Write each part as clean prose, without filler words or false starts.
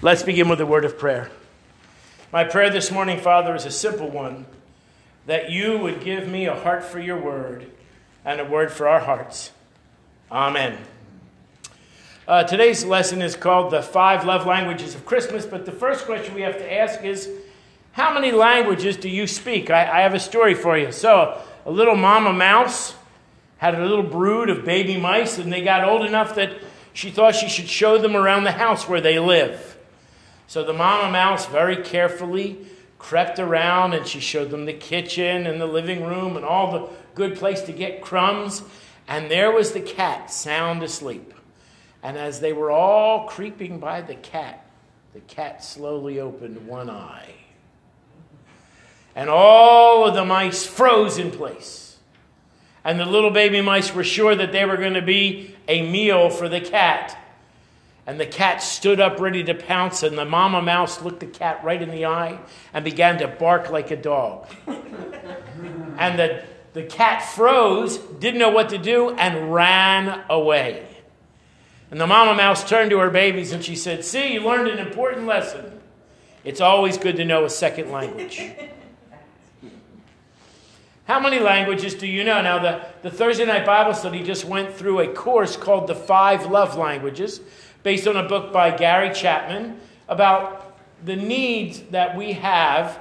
Let's begin with a word of prayer. My prayer this morning, Father, is a simple one, that you would give me a heart for your word and a word for our hearts. Amen. Today's lesson is called The Five Love Languages of Christmas, but the first question we have to ask is, how many languages do you speak? I have a story for you. So a little mama mouse had a little brood of baby mice, and they got old enough that she thought she should show them around the house where they live. So the mama mouse very carefully crept around, and she showed them the kitchen and the living room and all the good place to get crumbs, and there was the cat sound asleep. And as they were all creeping by the cat slowly opened one eye. And all of the mice froze in place. And the little baby mice were sure that they were going to be a meal for the cat. And the cat stood up ready to pounce, and the mama mouse looked the cat right in the eye and began to bark like a dog. And the cat froze, didn't know what to do, and ran away. And the mama mouse turned to her babies and she said, "See, you learned an important lesson. It's always good to know a second language." How many languages do you know? Now, the Thursday night Bible study just went through a course called The Five Love Languages, based on a book by Gary Chapman about the needs that we have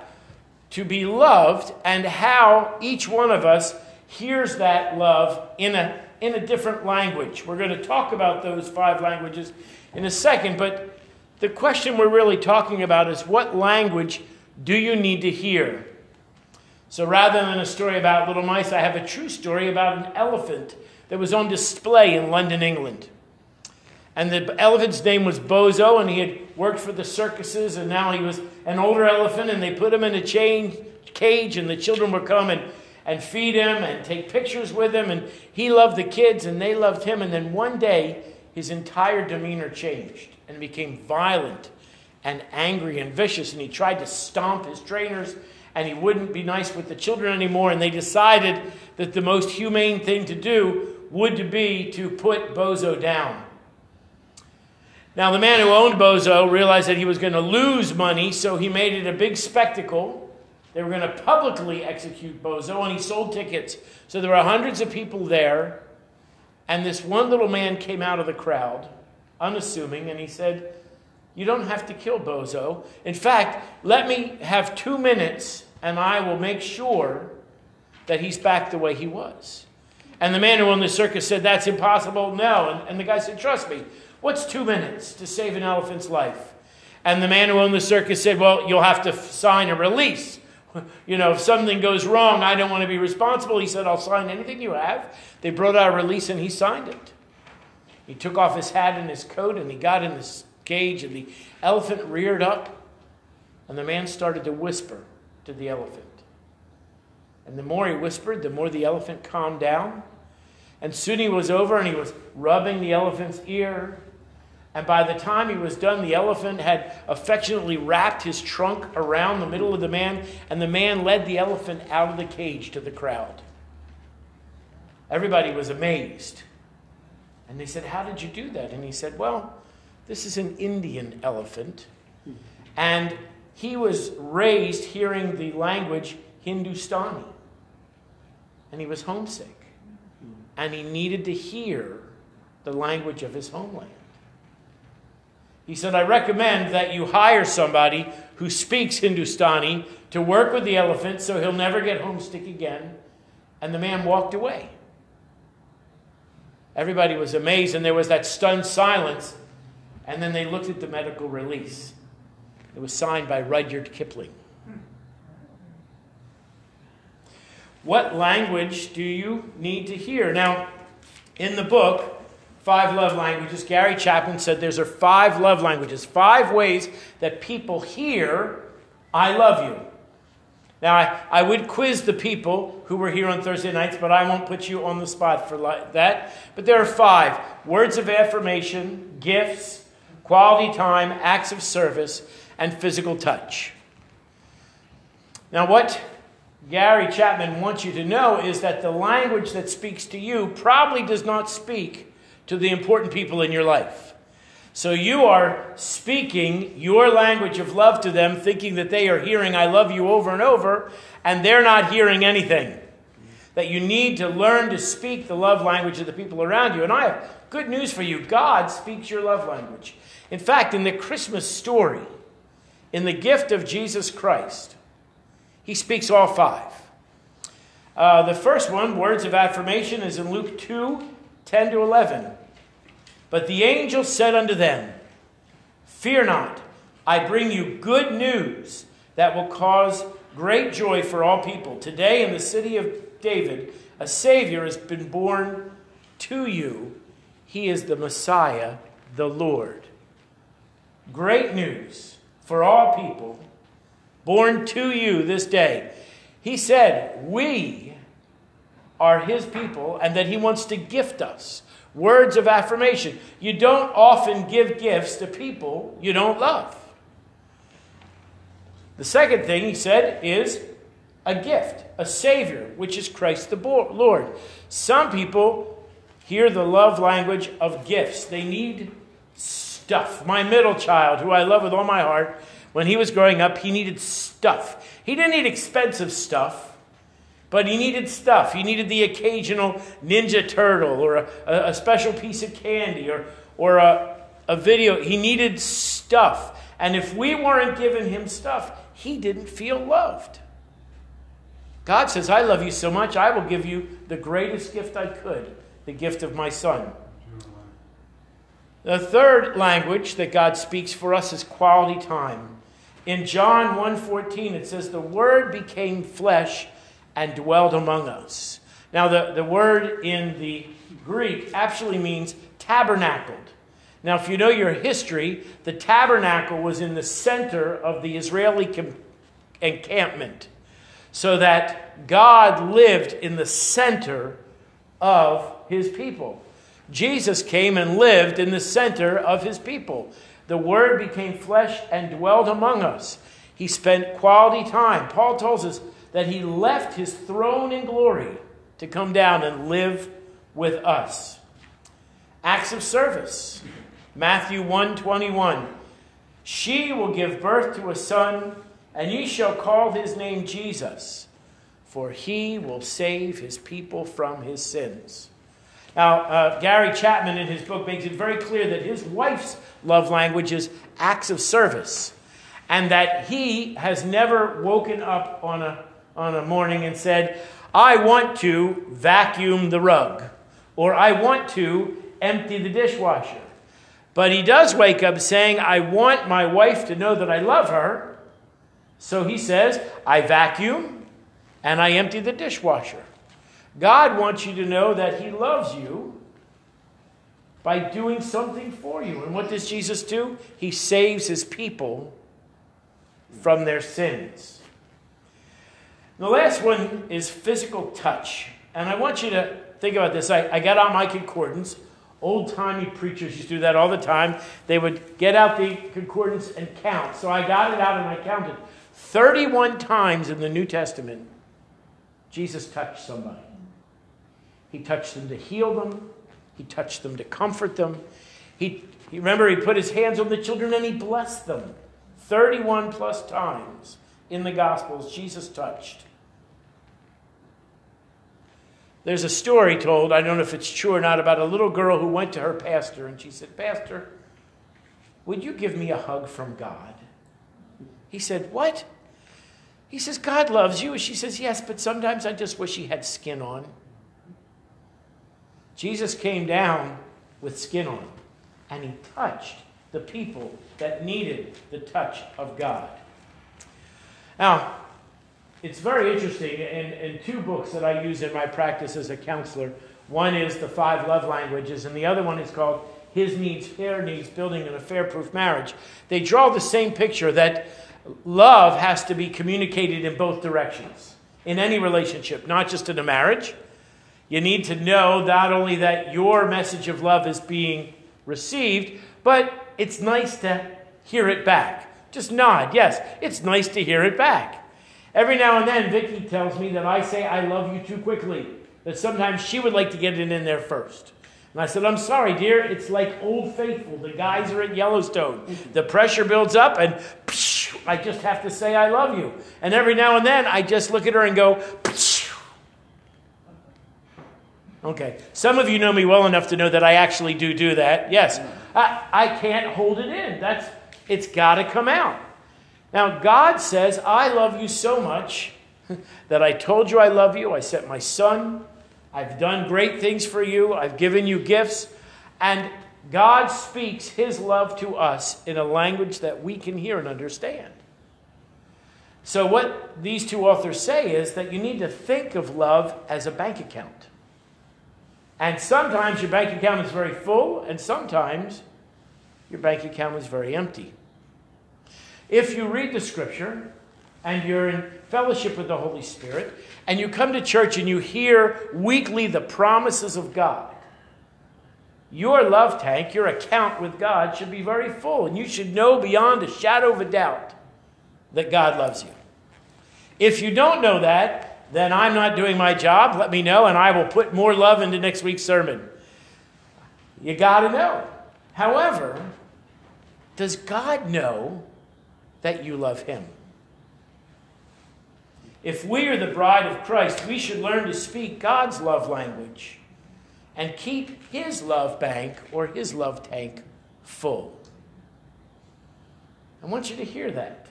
to be loved and how each one of us hears that love in a different language. We're going to talk about those five languages in a second, but the question we're really talking about is, what language do you need to hear? So rather than a story about little mice, I have a true story about an elephant that was on display in London, England. And the elephant's name was Bozo, and he had worked for the circuses, and now he was an older elephant, and they put him in a cage, and the children would come and feed him and take pictures with him, and he loved the kids and they loved him. And then one day his entire demeanor changed and became violent and angry and vicious, and he tried to stomp his trainers, and he wouldn't be nice with the children anymore. And they decided that the most humane thing to do would be to put Bozo down. Now, the man who owned Bozo realized that he was going to lose money, so he made it a big spectacle. They were going to publicly execute Bozo, and he sold tickets. So there were hundreds of people there, and this one little man came out of the crowd, unassuming, and he said, "You don't have to kill Bozo. In fact, let me have 2 minutes, and I will make sure that he's back the way he was." And the man who owned the circus said, "That's impossible, no." And the guy said, "Trust me, what's 2 minutes to save an elephant's life?" And the man who owned the circus said, "Well, you'll have to sign a release. You know, if something goes wrong, I don't want to be responsible." He said, "I'll sign anything you have." They brought out a release, and he signed it. He took off his hat and his coat, and he got in this cage, and the elephant reared up, and the man started to whisper to the elephant. And the more he whispered, the more the elephant calmed down. And soon he was over, and he was rubbing the elephant's ear. And by the time he was done, the elephant had affectionately wrapped his trunk around the middle of the man, and the man led the elephant out of the cage to the crowd. Everybody was amazed. And they said, "How did you do that?" And he said, "Well, this is an Indian elephant, and he was raised hearing the language Hindustani. And he was homesick, and he needed to hear the language of his homeland." He said, "I recommend that you hire somebody who speaks Hindustani to work with the elephant so he'll never get homesick again." And the man walked away. Everybody was amazed, and there was that stunned silence. And then they looked at the medical release. It was signed by Rudyard Kipling. What language do you need to hear? Now, in the book, Five Love Languages, Gary Chapman said there's five love languages, five ways that people hear, "I love you." Now, I would quiz the people who were here on Thursday nights, but I won't put you on the spot for that. But there are five: words of affirmation, gifts, quality time, acts of service, and physical touch. Now, what Gary Chapman wants you to know is that the language that speaks to you probably does not speak to the important people in your life. So you are speaking your language of love to them, thinking that they are hearing I love you over and over, and they're not hearing anything. That you need to learn to speak the love language of the people around you. And I have good news for you. God speaks your love language. In fact, in the Christmas story, in the gift of Jesus Christ, he speaks all five. The first one, words of affirmation, is in Luke 2:10-11. But the angel said unto them, Fear not, I bring you good news that will cause great joy for all people. Today in the city of David, a Savior has been born to you. He is the Messiah, the Lord. Great news for all people, born to you this day. He said, we are his people, and that he wants to gift us. Words of affirmation. You don't often give gifts to people you don't love. The second thing he said is a gift, a Savior, which is Christ the Lord. Some people hear the love language of gifts. They need stuff. My middle child, who I love with all my heart, when he was growing up, he needed stuff. He didn't need expensive stuff. But he needed stuff. He needed the occasional Ninja Turtle or a special piece of candy or a video. He needed stuff. And if we weren't giving him stuff, he didn't feel loved. God says, I love you so much, I will give you the greatest gift I could, the gift of my Son. The third language that God speaks for us is quality time. In John 1:14, it says, the Word became flesh and dwelled among us. Now the word in the Greek actually means tabernacled. Now if you know your history, the tabernacle was in the center of the Israeli encampment. So that God lived in the center of his people. Jesus came and lived in the center of his people. The Word became flesh and dwelled among us. He spent quality time. Paul tells us that he left his throne in glory to come down and live with us. Acts of service. Matthew 1:21. She will give birth to a son, and ye shall call his name Jesus, for he will save his people from his sins. Now, Gary Chapman in his book makes it very clear that his wife's love language is acts of service, and that he has never woken up on a morning and said, I want to vacuum the rug, or I want to empty the dishwasher. But he does wake up saying, I want my wife to know that I love her. So he says, I vacuum and I empty the dishwasher. God wants you to know that he loves you by doing something for you. And what does Jesus do? He saves his people from their sins. The last one is physical touch. And I want you to think about this. I got out my concordance. Old-timey preachers used to do that all the time. They would get out the concordance and count. So I got it out and I counted. 31 times in the New Testament, Jesus touched somebody. He touched them to heal them. He touched them to comfort them. Remember, he put his hands on the children and he blessed them. 31 plus times in the Gospels, Jesus touched. There's a story told, I don't know if it's true or not, about a little girl who went to her pastor and she said, Pastor, would you give me a hug from God? He said, what? He says, God loves you. And she says, yes, but sometimes I just wish he had skin on. Jesus came down with skin on and he touched the people that needed the touch of God. Now, it's very interesting in two books that I use in my practice as a counselor. One is The Five Love Languages, and the other one is called His Needs, Her Needs, Building an Affair-Proof Marriage. They draw the same picture that love has to be communicated in both directions, in any relationship, not just in a marriage. You need to know not only that your message of love is being received, but it's nice to hear it back. Just nod. Yes, it's nice to hear it back. Every now and then, Vicki tells me that I say I love you too quickly. That sometimes she would like to get it in there first. And I said, I'm sorry, dear. It's like Old Faithful. The guys are at Yellowstone. The pressure builds up, and psh, I just have to say I love you. And every now and then, I just look at her and go, psh. Okay. Some of you know me well enough to know that I actually do that. Yes. I can't hold it in. It's got to come out. Now, God says, I love you so much that I told you I love you. I sent my son. I've done great things for you. I've given you gifts. And God speaks his love to us in a language that we can hear and understand. So what these two authors say is that you need to think of love as a bank account. And sometimes your bank account is very full, and sometimes your bank account is very empty. If you read the Scripture and you're in fellowship with the Holy Spirit and you come to church and you hear weekly the promises of God, your love tank, your account with God should be very full, and you should know beyond a shadow of a doubt that God loves you. If you don't know that, then I'm not doing my job. Let me know, and I will put more love into next week's sermon. You got to know. However, does God know that you love him? If we are the bride of Christ, we should learn to speak God's love language and keep his love bank or his love tank full. I want you to hear that.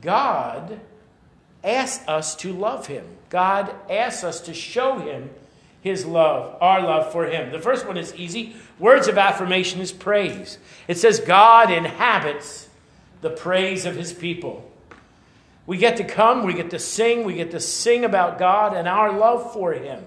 God asks us to love him. God asks us to show him his love, our love for him. The first one is easy. Words of affirmation is praise. It says God inhabits the praise of his people. We get to come, we get to sing about God and our love for him.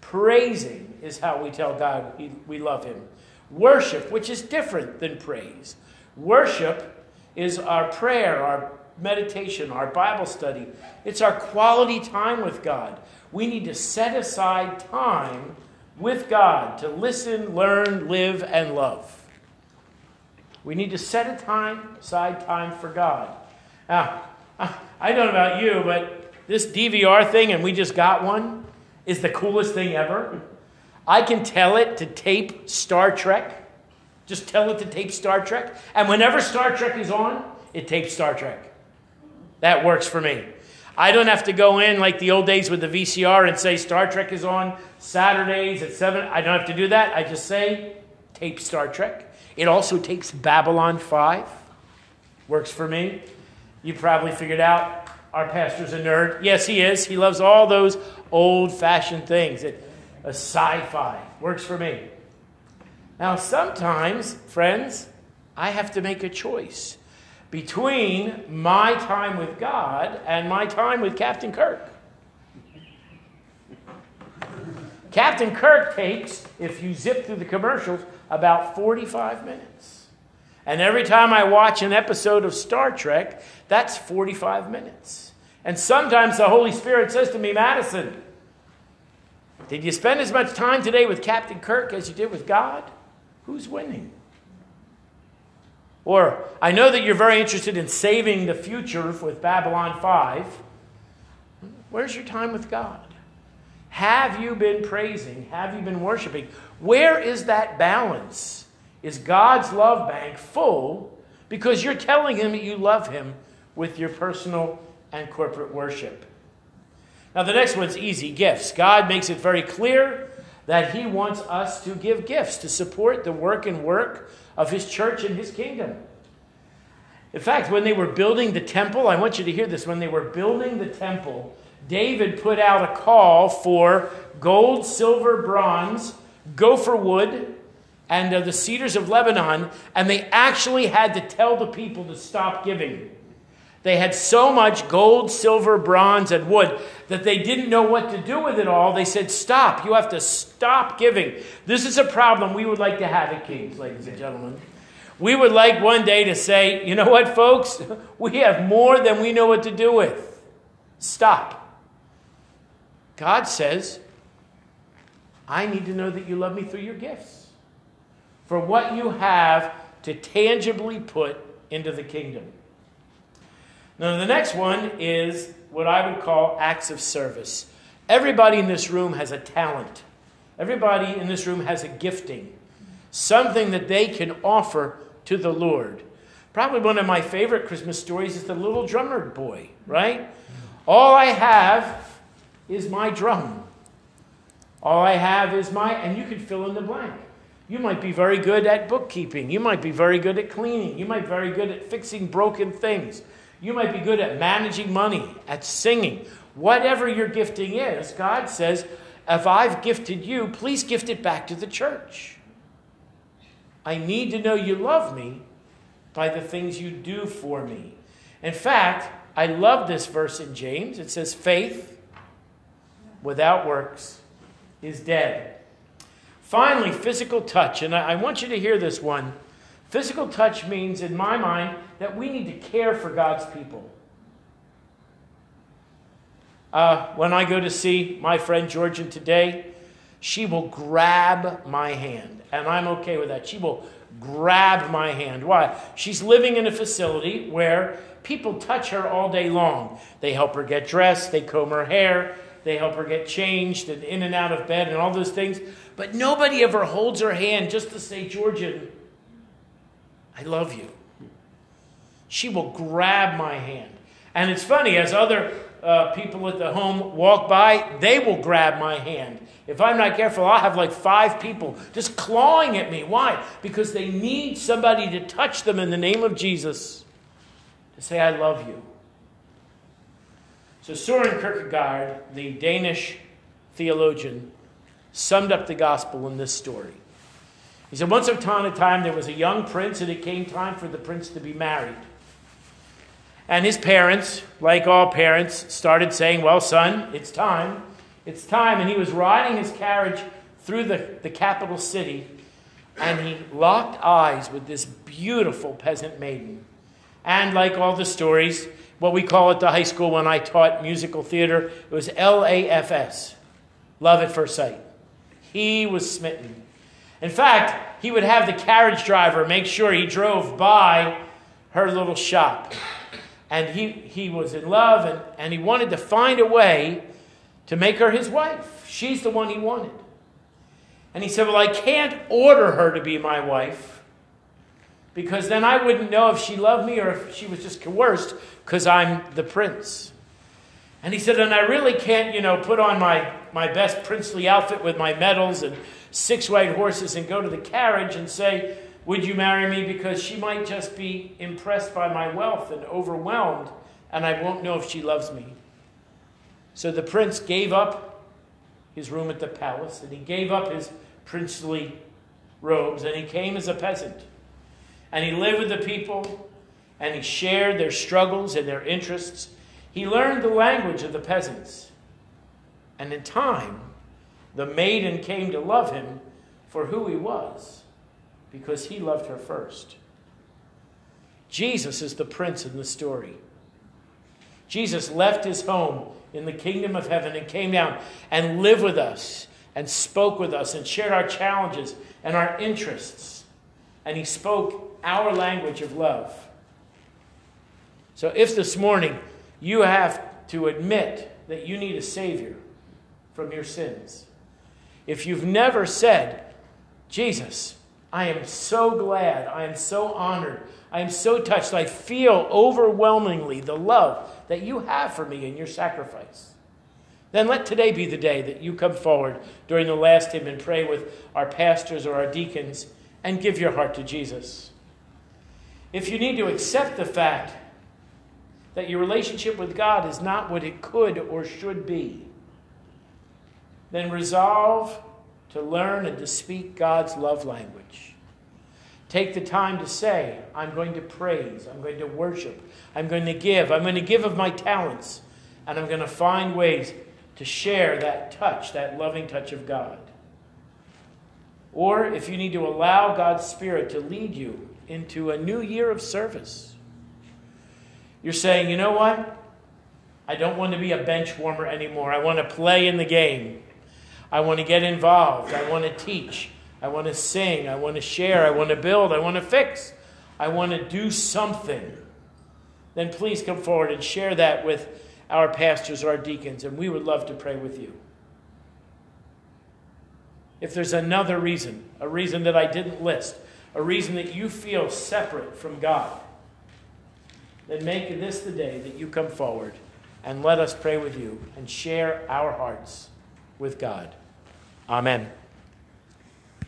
Praising is how we tell God we love him. Worship, which is different than praise. Worship is our prayer, our meditation, our Bible study. It's our quality time with God. We need to set aside time with God to listen, learn, live, and love. We need to set aside time for God. Now, I don't know about you, but this DVR thing, and we just got one, is the coolest thing ever. I can tell it to tape Star Trek. Just tell it to tape Star Trek. And whenever Star Trek is on, it tapes Star Trek. That works for me. I don't have to go in like the old days with the VCR and say Star Trek is on Saturdays at 7. I don't have to do that. I just say tape Star Trek. It also takes Babylon 5. Works for me. You probably figured out our pastor's a nerd. Yes, he is. He loves all those old-fashioned things. A sci-fi. Works for me. Now, sometimes, friends, I have to make a choice between my time with God and my time with Captain Kirk. Captain Kirk takes, if you zip through the commercials, about 45 minutes. And every time I watch an episode of Star Trek, that's 45 minutes. And sometimes the Holy Spirit says to me, Madison, did you spend as much time today with Captain Kirk as you did with God? Who's winning? Or, I know that you're very interested in saving the future with Babylon 5. Where's your time with God? Have you been praising? Have you been worshiping? Where is that balance? Is God's love bank full because you're telling him that you love him with your personal and corporate worship? Now, the next one's easy, gifts. God makes it very clear that he wants us to give gifts to support the work and work of his church and his kingdom. In fact, when they were building the temple, I want you to hear this, when they were building the temple, David put out a call for gold, silver, bronze, gopher wood, and the cedars of Lebanon, and they actually had to tell the people to stop giving. They had so much gold, silver, bronze, and wood that they didn't know what to do with it all. They said, stop. You have to stop giving. This is a problem we would like to have at Kings, ladies and gentlemen. We would like one day to say, you know what, folks? We have more than we know what to do with. Stop. God says, I need to know that you love me through your gifts, for what you have to tangibly put into the kingdom. Now, the next one is what I would call acts of service. Everybody in this room has a talent. Everybody in this room has a gifting, something that they can offer to the Lord. Probably one of my favorite Christmas stories is the little drummer boy, right? All I have is my drum. All I have is my, and you can fill in the blank. You might be very good at bookkeeping. You might be very good at cleaning. You might be very good at fixing broken things. You might be good at managing money, at singing. Whatever your gifting is, God says, if I've gifted you, please gift it back to the church. I need to know you love me by the things you do for me. In fact, I love this verse in James. It says, faith without works is dead. Finally, physical touch. And I want you to hear this one. Physical touch means, in my mind, that we need to care for God's people. When I go to see my friend Georgian today, she will grab my hand. And I'm okay with that. She will grab my hand. Why? She's living in a facility where people touch her all day long. They help her get dressed. They comb her hair. They help her get changed and in and out of bed and all those things. But nobody ever holds her hand just to say, Georgian, I love you. She will grab my hand. And it's funny, as other people at the home walk by, they will grab my hand. If I'm not careful, I'll have like 5 people just clawing at me. Why? Because they need somebody to touch them in the name of Jesus to say, I love you. So Søren Kierkegaard, the Danish theologian, summed up the gospel in this story. He said, once upon a time, there was a young prince, and it came time for the prince to be married. And his parents, like all parents, started saying, well, son, it's time. It's time. And he was riding his carriage through the capital city, and he locked eyes with this beautiful peasant maiden. And like all the stories, what we call at the high school when I taught musical theater, it was LAFS, love at first sight. He was smitten. In fact, he would have the carriage driver make sure he drove by her little shop. And he was in love, and he wanted to find a way to make her his wife. She's the one he wanted. And he said, well, I can't order her to be my wife, because then I wouldn't know if she loved me or if she was just coerced, because I'm the prince. And he said, and I really can't, put on my best princely outfit with my medals and 6 white horses and go to the carriage and say, would you marry me? Because she might just be impressed by my wealth and overwhelmed, and I won't know if she loves me. So the prince gave up his room at the palace, and he gave up his princely robes, and he came as a peasant. And he lived with the people, and he shared their struggles and their interests. He learned the language of the peasants. And in time, the maiden came to love him for who he was, because he loved her first. Jesus is the prince in the story. Jesus left his home in the kingdom of heaven and came down and lived with us and spoke with us and shared our challenges and our interests. And he spoke our language of love. So if this morning you have to admit that you need a Savior from your sins, if you've never said, Jesus, I am so glad, I am so honored, I am so touched, I feel overwhelmingly the love that you have for me in your sacrifice, then let today be the day that you come forward during the last hymn and pray with our pastors or our deacons and give your heart to Jesus. If you need to accept the fact that your relationship with God is not what it could or should be, then resolve to learn and to speak God's love language. Take the time to say, I'm going to praise, I'm going to worship, I'm going to give of my talents, and I'm going to find ways to share that touch, that loving touch of God. Or if you need to allow God's Spirit to lead you into a new year of service, you're saying, you know what? I don't want to be a bench warmer anymore. I want to play in the game. I want to get involved. I want to teach. I want to sing. I want to share. I want to build. I want to fix. I want to do something. Then please come forward and share that with our pastors, our deacons, and we would love to pray with you. If there's another reason, a reason that I didn't list, a reason that you feel separate from God, then make this the day that you come forward and let us pray with you and share our hearts with God. Amen.